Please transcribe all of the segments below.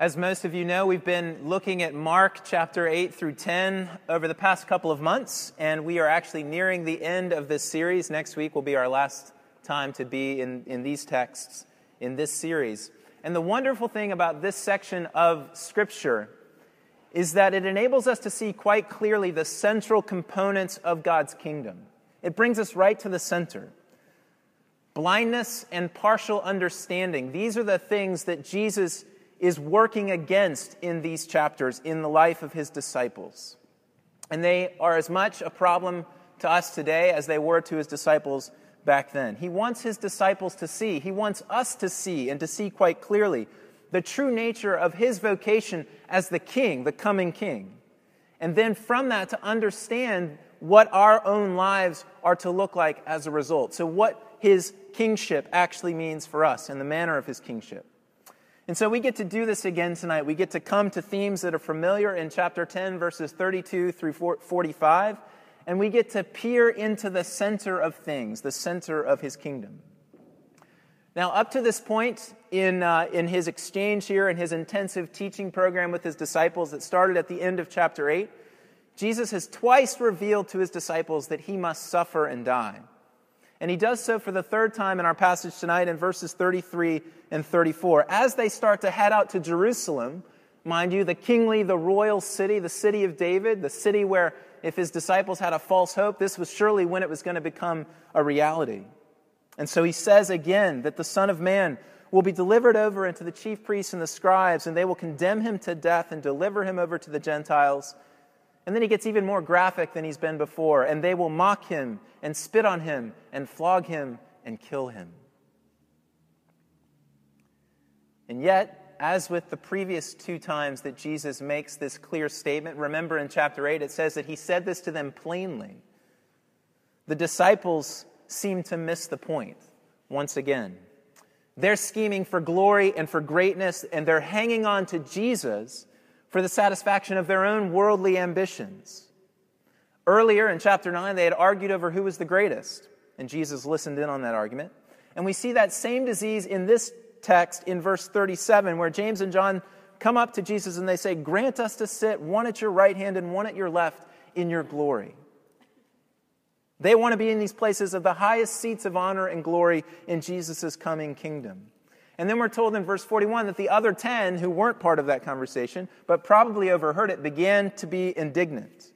As most of you know, we've been looking at Mark chapter 8 through 10 over the past couple of months, and we are actually nearing the end of this series. Next week will be our last time to be in these texts in this series. And the wonderful thing about this section of Scripture is that it enables us to see quite clearly the central components of God's kingdom. It brings us right to the center. Blindness and partial understanding, these are the things that Jesus is working against in these chapters in the life of his disciples. And they are as much a problem to us today as they were to his disciples back then. He wants his disciples to see, he wants us to see and to see quite clearly the true nature of his vocation as the king, the coming king. And then from that to understand what our own lives are to look like as a result. So what his kingship actually means for us and the manner of his kingship. And so we get to do this again tonight. We get to come to themes that are familiar in chapter 10, verses 32 through 45, and we get to peer into the center of things, the center of his kingdom. Now, up to this point in his exchange here, in his intensive teaching program with his disciples that started at the end of chapter 8, Jesus has twice revealed to his disciples that he must suffer and die. And he does so for the third time in our passage tonight in verses 33 and 34. As they start to head out to Jerusalem, mind you, the kingly, the royal city, the city of David, the city where if his disciples had a false hope, this was surely when it was going to become a reality. And so he says again that the Son of Man will be delivered over into the chief priests and the scribes, and they will condemn him to death and deliver him over to the Gentiles. And then he gets even more graphic than he's been before. And they will mock him and spit on him and flog him and kill him. And yet, as with the previous two times that Jesus makes this clear statement, remember in chapter 8 it says that he said this to them plainly. The disciples seem to miss the point once again. They're scheming for glory and for greatness, and they're hanging on to Jesus for the satisfaction of their own worldly ambitions. Earlier in chapter 9, they had argued over who was the greatest, and Jesus listened in on that argument. And we see that same disease in this text in verse 37, where James and John come up to Jesus and they say, "Grant us to sit, one at your right hand and one at your left, in your glory." They want to be in these places of the highest seats of honor and glory in Jesus' coming kingdom. And then we're told in verse 41 that the other 10 who weren't part of that conversation, but probably overheard it, began to be indignant.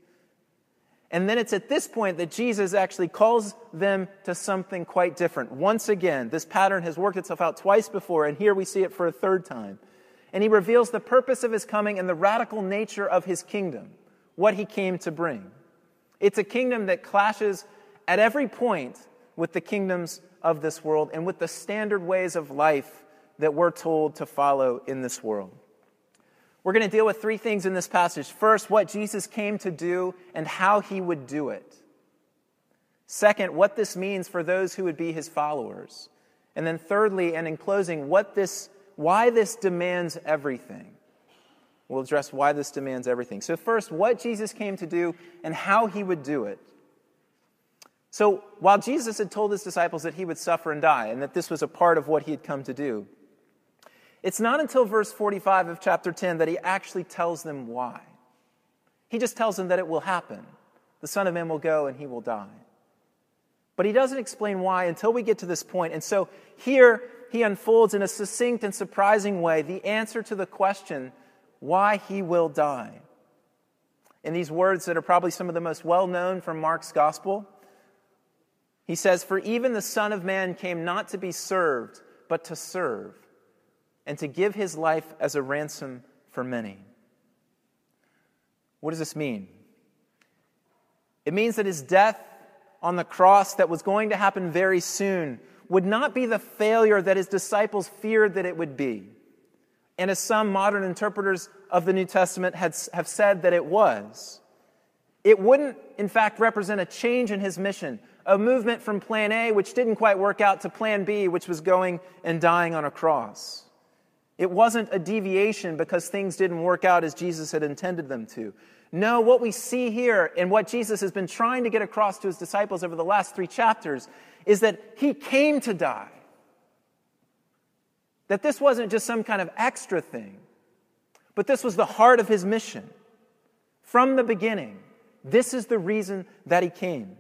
And then it's at this point that Jesus actually calls them to something quite different. Once again, this pattern has worked itself out twice before, and here we see it for a third time. And he reveals the purpose of his coming and the radical nature of his kingdom, what he came to bring. It's a kingdom that clashes at every point with the kingdoms of this world and with the standard ways of life that we're told to follow in this world. We're going to deal with three things in this passage. First, what Jesus came to do and how he would do it. Second, what this means for those who would be his followers. And then thirdly, and in closing, why this demands everything. We'll address why this demands everything. So first, what Jesus came to do and how he would do it. So while Jesus had told his disciples that he would suffer and die, and that this was a part of what he had come to do, it's not until verse 45 of chapter 10 that he actually tells them why. He just tells them that it will happen. The Son of Man will go and he will die. But he doesn't explain why until we get to this point. And so here he unfolds in a succinct and surprising way the answer to the question why he will die. In these words that are probably some of the most well-known from Mark's gospel, he says, "For even the Son of Man came not to be served, but to serve, and to give his life as a ransom for many." What does this mean? It means that his death on the cross that was going to happen very soon would not be the failure that his disciples feared that it would be. And as some modern interpreters of the New Testament have said that it was, it wouldn't, in fact, represent a change in his mission, a movement from plan A, which didn't quite work out, to plan B, which was going and dying on a cross. It wasn't a deviation because things didn't work out as Jesus had intended them to. No, what we see here and what Jesus has been trying to get across to his disciples over the last three chapters is that he came to die. That this wasn't just some kind of extra thing. But this was the heart of his mission. From the beginning, this is the reason that he came.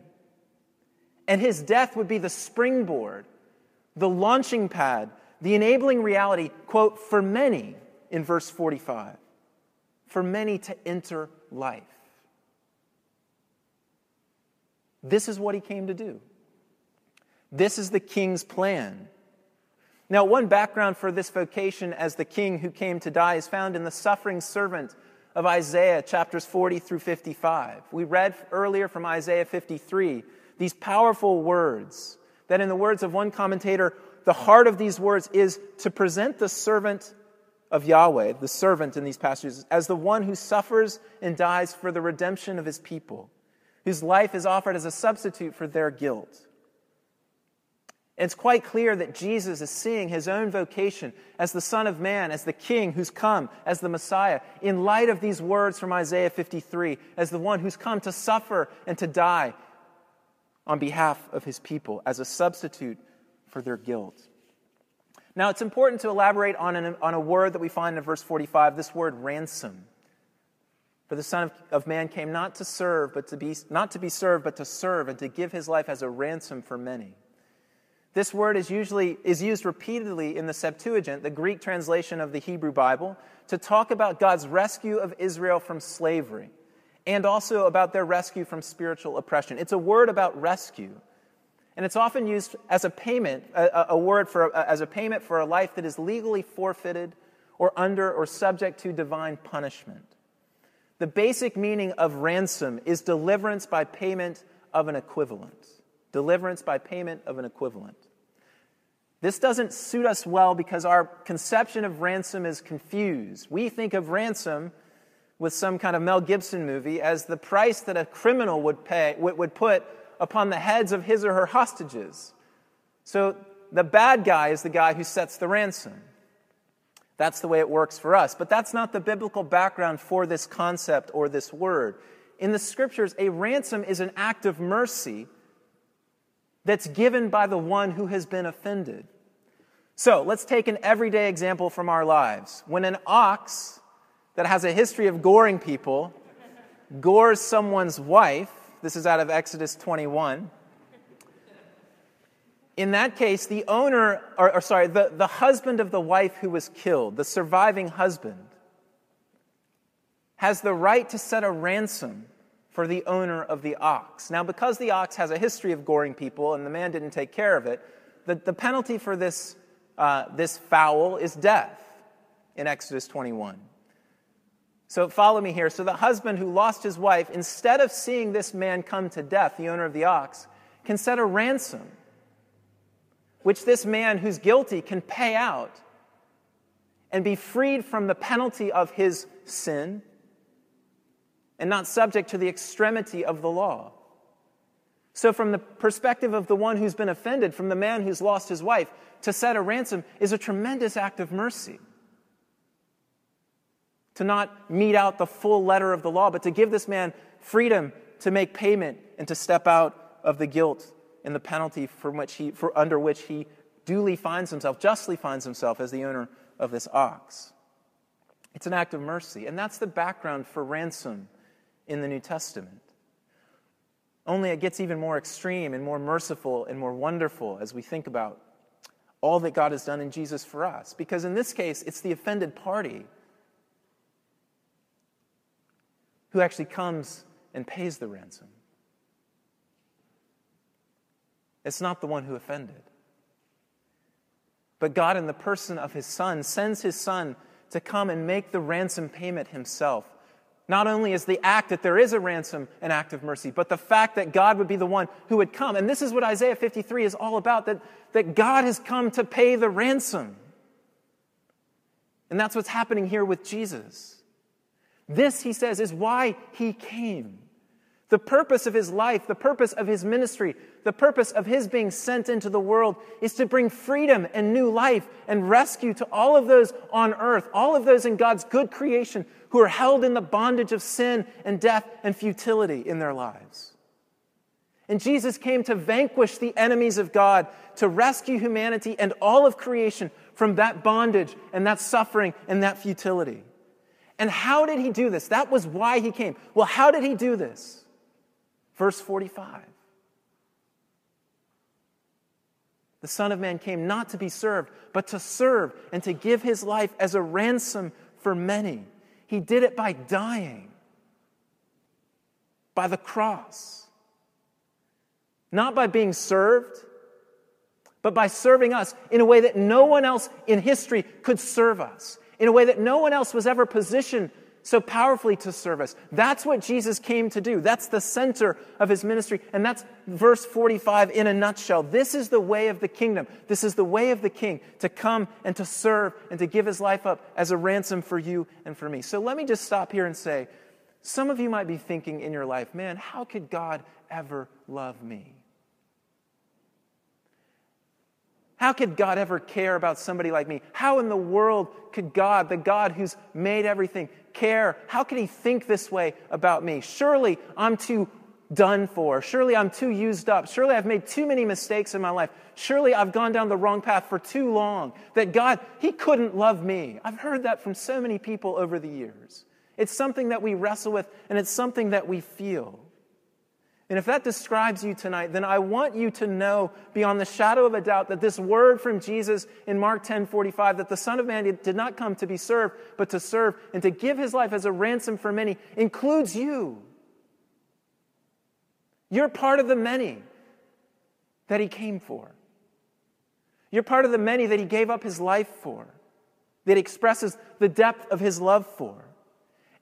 And his death would be the springboard, the launching pad, the enabling reality, quote, for many, in verse 45, for many to enter life. This is what he came to do. This is the king's plan. Now, one background for this vocation as the king who came to die is found in the suffering servant of Isaiah, chapters 40 through 55. We read earlier from Isaiah 53 these powerful words that, in the words of one commentator, the heart of these words is to present the servant of Yahweh, the servant in these passages, as the one who suffers and dies for the redemption of his people, whose life is offered as a substitute for their guilt. It's quite clear that Jesus is seeing his own vocation as the Son of Man, as the King who's come, as the Messiah, in light of these words from Isaiah 53, as the one who's come to suffer and to die on behalf of his people, as a substitute for their guilt. Now, it's important to elaborate on a word that we find in verse 45, this word ransom. For the Son of Man came not to be served, but to serve and to give his life as a ransom for many. This word is used repeatedly in the Septuagint, the Greek translation of the Hebrew Bible, to talk about God's rescue of Israel from slavery and also about their rescue from spiritual oppression. It's a word about rescue, and it's often used as a payment for a life that is legally forfeited or under or subject to divine punishment. The basic meaning of ransom is deliverance by payment of an equivalent. Deliverance by payment of an equivalent. This doesn't suit us well because our conception of ransom is confused. We think of ransom with some kind of Mel Gibson movie as the price that a criminal would put upon the heads of his or her hostages. So the bad guy is the guy who sets the ransom. That's the way it works for us. But that's not the biblical background for this concept or this word. In the Scriptures, a ransom is an act of mercy that's given by the one who has been offended. So let's take an everyday example from our lives. When an ox that has a history of goring people gores someone's wife, this is out of Exodus 21, in that case, the husband of the wife who was killed, the surviving husband, has the right to set a ransom for the owner of the ox. Now, because the ox has a history of goring people and the man didn't take care of it, the penalty for this fowl is death in Exodus 21. So follow me here. So the husband who lost his wife, instead of seeing this man come to death, the owner of the ox, can set a ransom, which this man who's guilty can pay out and be freed from the penalty of his sin and not subject to the extremity of the law. So from the perspective of the one who's been offended, from the man who's lost his wife, to set a ransom is a tremendous act of mercy. To not mete out the full letter of the law, but to give this man freedom to make payment and to step out of the guilt and the penalty under which he justly finds himself as the owner of this ox. It's an act of mercy, and that's the background for ransom in the New Testament. Only it gets even more extreme and more merciful and more wonderful as we think about all that God has done in Jesus for us. Because in this case, it's the offended party who actually comes and pays the ransom. It's not the one who offended. But God, in the person of his Son, sends his Son to come and make the ransom payment himself. Not only is the act that there is a ransom an act of mercy, but the fact that God would be the one who would come. And this is what Isaiah 53 is all about, that God has come to pay the ransom. And that's what's happening here with Jesus. This, he says, is why he came. The purpose of his life, the purpose of his ministry, the purpose of his being sent into the world is to bring freedom and new life and rescue to all of those on earth, all of those in God's good creation who are held in the bondage of sin and death and futility in their lives. And Jesus came to vanquish the enemies of God, to rescue humanity and all of creation from that bondage and that suffering and that futility. And how did he do this? That was why he came. Well, how did he do this? Verse 45. The Son of Man came not to be served, but to serve and to give his life as a ransom for many. He did it by dying, by the cross. Not by being served, but by serving us in a way that no one else in history could serve us, in a way that no one else was ever positioned so powerfully to serve us. That's what Jesus came to do. That's the center of his ministry. And that's verse 45 in a nutshell. This is the way of the kingdom. This is the way of the king, to come and to serve and to give his life up as a ransom for you and for me. So let me just stop here and say, some of you might be thinking in your life, man, how could God ever love me? How could God ever care about somebody like me? How in the world could God, the God who's made everything, care? How could he think this way about me? Surely I'm too done for. Surely I'm too used up. Surely I've made too many mistakes in my life. Surely I've gone down the wrong path for too long. That God, he couldn't love me. I've heard that from so many people over the years. It's something that we wrestle with, and it's something that we feel. And if that describes you tonight, then I want you to know beyond the shadow of a doubt that this word from Jesus in Mark 10:45, that the Son of Man did not come to be served, but to serve and to give his life as a ransom for many, includes you. You're part of the many that he came for. You're part of the many that he gave up his life for, that expresses the depth of his love for.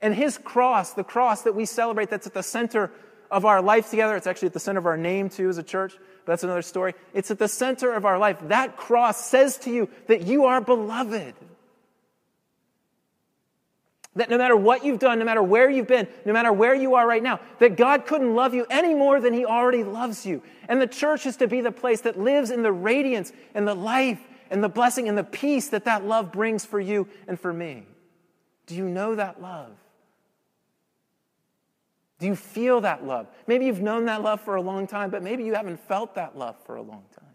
And his cross, the cross that we celebrate, that's at the center of our life together. It's actually at the center of our name, too, as a church. But that's another story. It's at the center of our life. That cross says to you that you are beloved. That no matter what you've done, no matter where you've been, no matter where you are right now, that God couldn't love you any more than he already loves you. And the church is to be the place that lives in the radiance and the life and the blessing and the peace that that love brings for you and for me. Do you know that love? Do you feel that love? Maybe you've known that love for a long time, but maybe you haven't felt that love for a long time.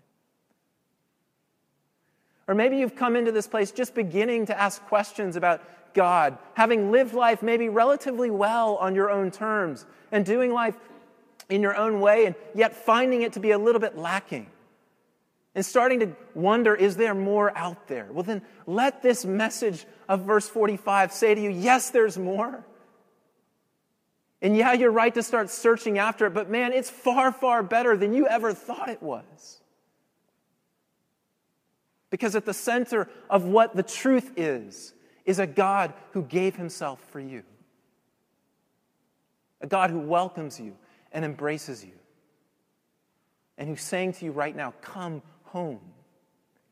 Or maybe you've come into this place just beginning to ask questions about God, having lived life maybe relatively well on your own terms and doing life in your own way, and yet finding it to be a little bit lacking and starting to wonder, is there more out there? Well, then let this message of verse 45 say to you, yes, there's more. And yeah, you're right to start searching after it, but man, it's far, far better than you ever thought it was. Because at the center of what the truth is a God who gave himself for you. A God who welcomes you and embraces you. And who's saying to you right now, come home,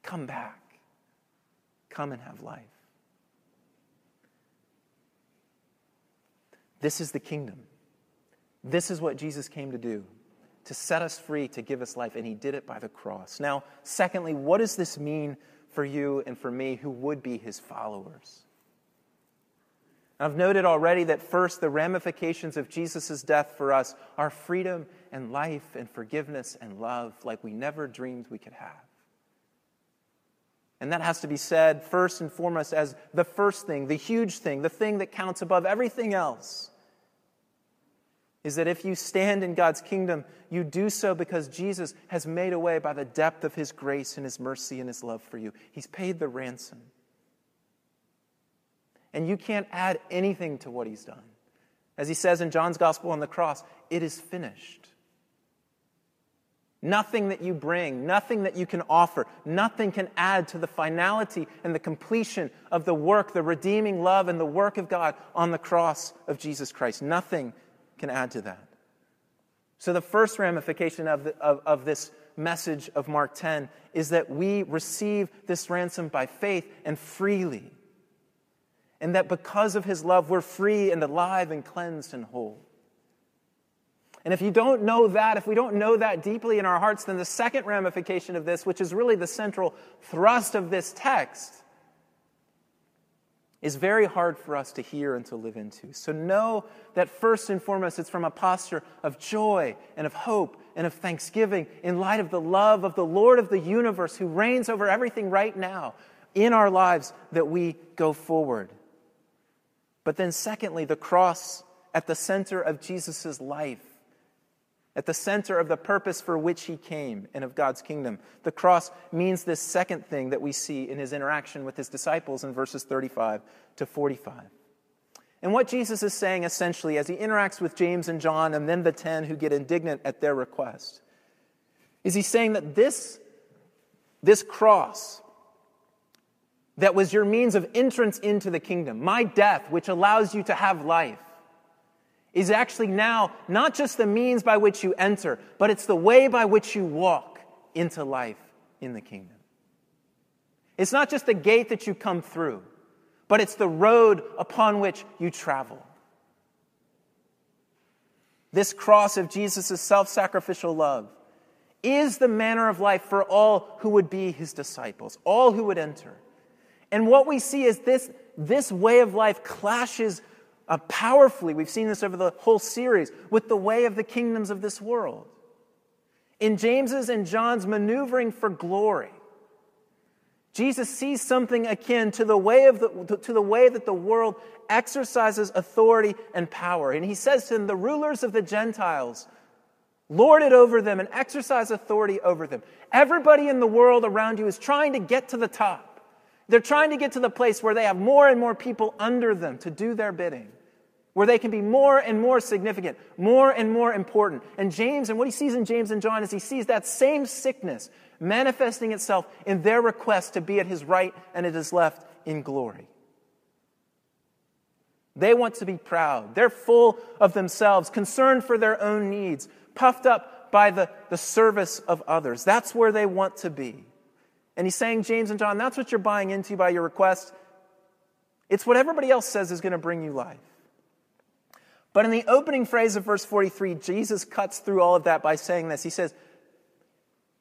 come back, come and have life. This is the kingdom. This is what Jesus came to do, to set us free, to give us life, and he did it by the cross. Now, secondly, what does this mean for you and for me who would be his followers? I've noted already that first, the ramifications of Jesus' death for us are freedom and life and forgiveness and love like we never dreamed we could have. And that has to be said first and foremost as the first thing, the huge thing, the thing that counts above everything else. Is that if you stand in God's kingdom, you do so because Jesus has made a way by the depth of his grace and his mercy and his love for you. He's paid the ransom. And you can't add anything to what he's done. As he says in John's gospel on the cross, it is finished. Nothing that you bring, nothing that you can offer, nothing can add to the finality and the completion of the work, the redeeming love and the work of God on the cross of Jesus Christ. Nothing can add to that. So the first ramification of this message of Mark 10 is that we receive this ransom by faith and freely. And that because of his love, we're free and alive and cleansed and whole. And if you don't know that, if we don't know that deeply in our hearts, then the second ramification of this, which is really the central thrust of this text, is very hard for us to hear and to live into. So know that first and foremost, it's from a posture of joy and of hope and of thanksgiving in light of the love of the Lord of the universe who reigns over everything right now in our lives that we go forward. But then secondly, the cross at the center of Jesus' life, at the center of the purpose for which he came and of God's kingdom. The cross means this second thing that we see in his interaction with his disciples in verses 35 to 45. And what Jesus is saying essentially as he interacts with James and John and then the 10 who get indignant at their request, is he's saying that this cross that was your means of entrance into the kingdom, my death, which allows you to have life, is actually now not just the means by which you enter, but it's the way by which you walk into life in the kingdom. It's not just the gate that you come through, but it's the road upon which you travel. This cross of Jesus' self-sacrificial love is the manner of life for all who would be his disciples, all who would enter. And what we see is this way of life clashes powerfully, we've seen this over the whole series, with the way of the kingdoms of this world. In James's and John's maneuvering for glory, Jesus sees something akin to the way that the world exercises authority and power. And he says to them, the rulers of the Gentiles lord it over them and exercise authority over them. Everybody in the world around you is trying to get to the top. They're trying to get to the place where they have more and more people under them to do their bidding, where they can be more and more significant, more and more important. And James, and what he sees in James and John is he sees that same sickness manifesting itself in their request to be at his right and at his left in glory. They want to be proud. They're full of themselves, concerned for their own needs, puffed up by the service of others. That's where they want to be. And he's saying, James and John, that's what you're buying into by your request. It's what everybody else says is going to bring you life. But in the opening phrase of verse 43, Jesus cuts through all of that by saying this. He says,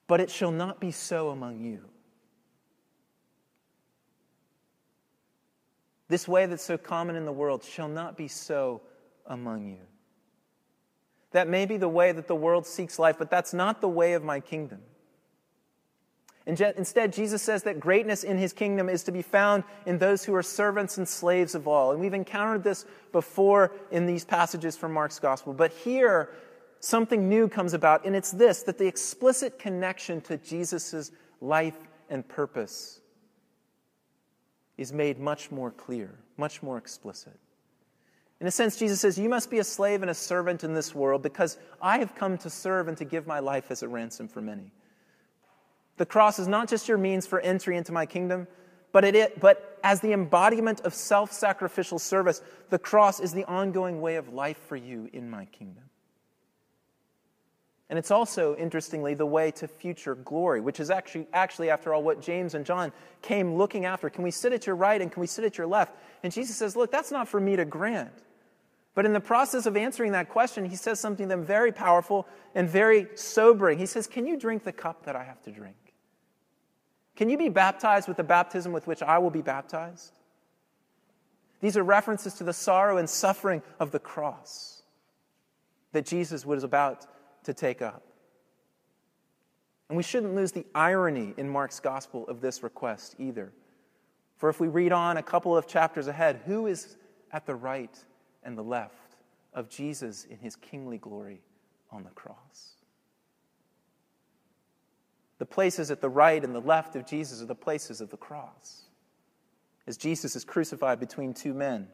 but it shall not be so among you. This way that's so common in the world shall not be so among you. That may be the way that the world seeks life, but that's not the way of my kingdom. And instead, Jesus says that greatness in his kingdom is to be found in those who are servants and slaves of all. And we've encountered this before in these passages from Mark's gospel. But here, something new comes about, and it's this, that the explicit connection to Jesus' life and purpose is made much more clear, much more explicit. In a sense, Jesus says, you must be a slave and a servant in this world because I have come to serve and to give my life as a ransom for many. The cross is not just your means for entry into my kingdom, but as the embodiment of self-sacrificial service, the cross is the ongoing way of life for you in my kingdom. And it's also, interestingly, the way to future glory, which is actually, after all, what James and John came looking after. Can we sit at your right and can we sit at your left? And Jesus says, look, that's not for me to grant. But in the process of answering that question, he says something then very powerful and very sobering. He says, can you drink the cup that I have to drink? Can you be baptized with the baptism with which I will be baptized? These are references to the sorrow and suffering of the cross that Jesus was about to take up. And we shouldn't lose the irony in Mark's gospel of this request either. For if we read on a couple of chapters ahead, who is at the right and the left of Jesus in his kingly glory on the cross? The places at the right and the left of Jesus are the places of the cross, as Jesus is crucified between two men,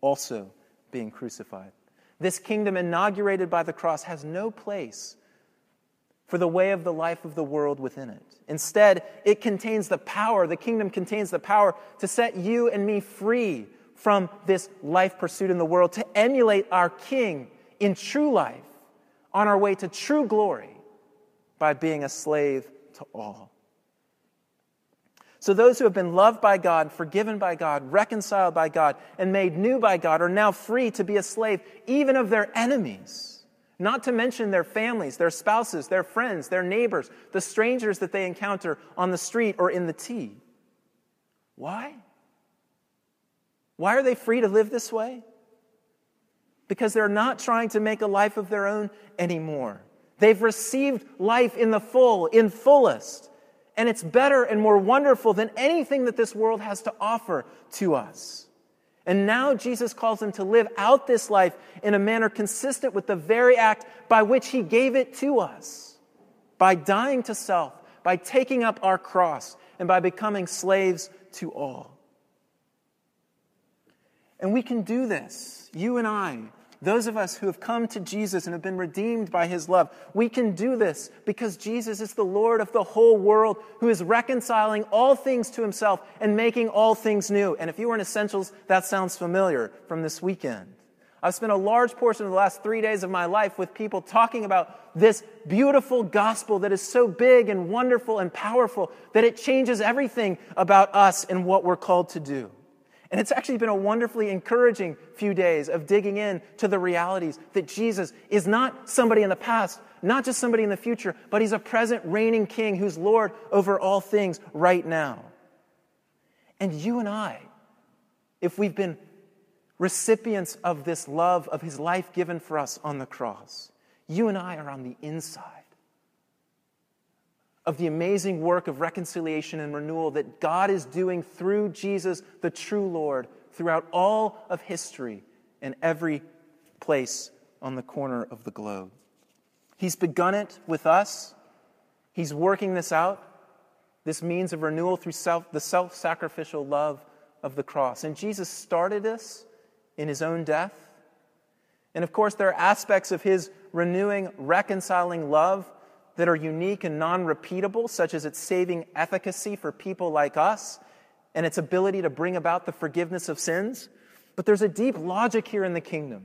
also being crucified. This kingdom inaugurated by the cross has no place for the way of the life of the world within it. Instead, it contains the power, the kingdom contains the power to set you and me free from this life pursued in the world, to emulate our King in true life on our way to true glory by being a slave to all. So those who have been loved by God, forgiven by God, reconciled by God, and made new by God are now free to be a slave even of their enemies, not to mention their families, their spouses, their friends, their neighbors, the strangers that they encounter on the street or in the tea. Why? Why are they free to live this way? Because they're not trying to make a life of their own anymore. They've received life in the full, in fullest. And it's better and more wonderful than anything that this world has to offer to us. And now Jesus calls him to live out this life in a manner consistent with the very act by which he gave it to us. By dying to self, by taking up our cross, and by becoming slaves to all. And we can do this, you and I, those of us who have come to Jesus and have been redeemed by his love. We can do this because Jesus is the Lord of the whole world, who is reconciling all things to himself and making all things new. And if you were in Essentials, that sounds familiar from this weekend. I've spent a large portion of the last 3 days of my life with people talking about this beautiful gospel that is so big and wonderful and powerful that it changes everything about us and what we're called to do. And it's actually been a wonderfully encouraging few days of digging in to the realities that Jesus is not somebody in the past, not just somebody in the future, but he's a present reigning king who's Lord over all things right now. And you and I, if we've been recipients of this love of his life given for us on the cross, you and I are on the inside of the amazing work of reconciliation and renewal that God is doing through Jesus, the true Lord, throughout all of history and every place on the corner of the globe. He's begun it with us. He's working this out, this means of renewal through the self-sacrificial love of the cross. And Jesus started this in his own death. And of course, there are aspects of his renewing, reconciling love that are unique and non-repeatable, such as its saving efficacy for people like us and its ability to bring about the forgiveness of sins. But there's a deep logic here in the kingdom,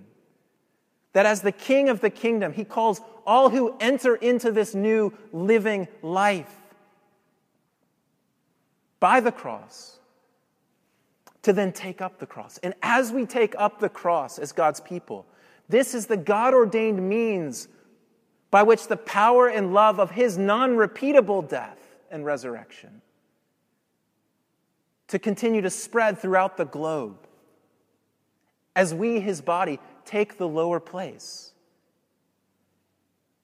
that as the king of the kingdom, he calls all who enter into this new living life by the cross to then take up the cross. And as we take up the cross as God's people, this is the God-ordained means by which the power and love of his non-repeatable death and resurrection to continue to spread throughout the globe as we, his body, take the lower place,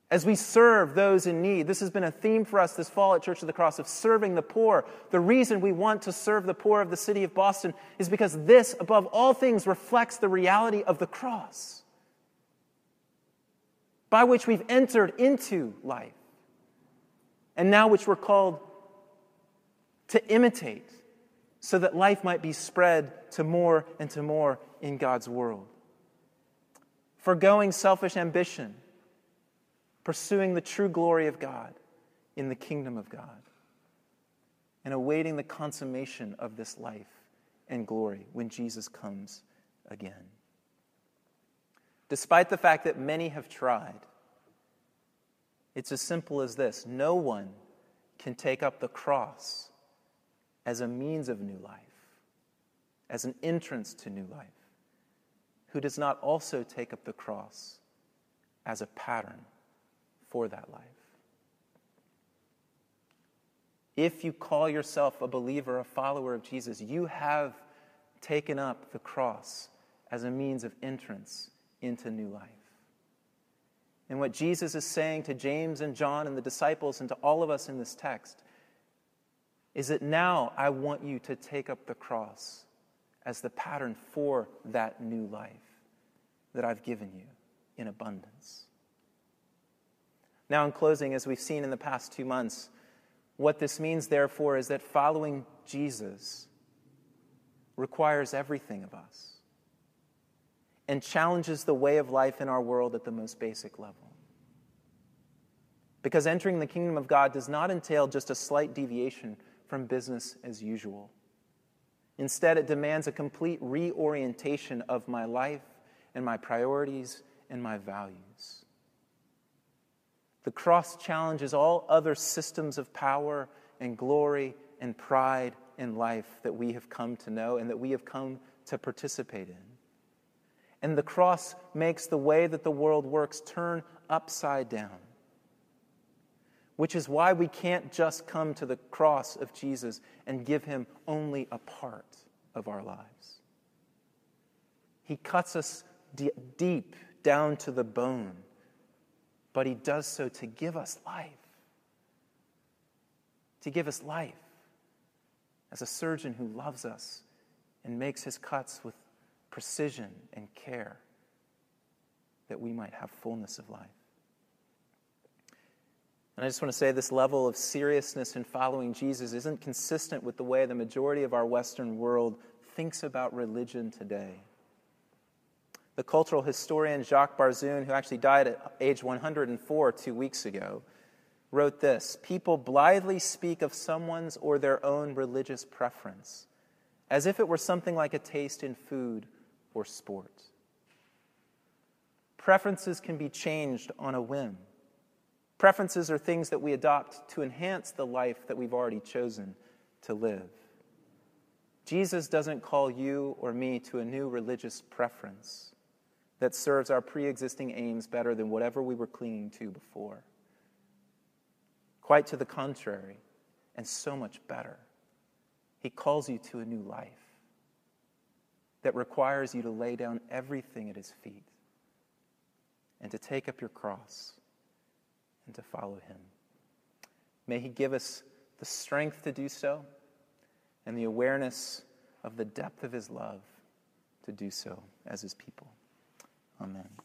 as we serve those in need. This has been a theme for us this fall at Church of the Cross, of serving the poor. The reason we want to serve the poor of the city of Boston is because this, above all things, reflects the reality of the cross, by which we've entered into life, and now which we're called to imitate, so that life might be spread to more and to more in God's world. Forgoing selfish ambition, pursuing the true glory of God in the kingdom of God, and awaiting the consummation of this life and glory when Jesus comes again. Despite the fact that many have tried, it's as simple as this. No one can take up the cross as a means of new life, as an entrance to new life, who does not also take up the cross as a pattern for that life. If you call yourself a believer, a follower of Jesus, you have taken up the cross as a means of entrance into new life. And what Jesus is saying to James and John and the disciples and to all of us in this text is that now I want you to take up the cross as the pattern for that new life that I've given you in abundance. Now, in closing, as we've seen in the past 2 months, what this means, therefore, is that following Jesus requires everything of us, and challenges the way of life in our world at the most basic level. Because entering the kingdom of God does not entail just a slight deviation from business as usual. Instead, it demands a complete reorientation of my life and my priorities and my values. The cross challenges all other systems of power and glory and pride in life that we have come to know and that we have come to participate in. And the cross makes the way that the world works turn upside down, which is why we can't just come to the cross of Jesus and give him only a part of our lives. He cuts us deep down to the bone, but he does so to give us life. To give us life as a surgeon who loves us and makes his cuts with precision and care, that we might have fullness of life. And I just want to say this level of seriousness in following Jesus isn't consistent with the way the majority of our Western world thinks about religion today. The cultural historian Jacques Barzun, who actually died at age 104 2 weeks ago, wrote this: "People blithely speak of someone's or their own religious preference, as if it were something like a taste in food or sport." Preferences can be changed on a whim. Preferences are things that we adopt to enhance the life that we've already chosen to live. Jesus doesn't call you or me to a new religious preference that serves our pre-existing aims better than whatever we were clinging to before. Quite to the contrary, and so much better. He calls you to a new life that requires you to lay down everything at his feet and to take up your cross and to follow him. May he give us the strength to do so and the awareness of the depth of his love to do so as his people. Amen.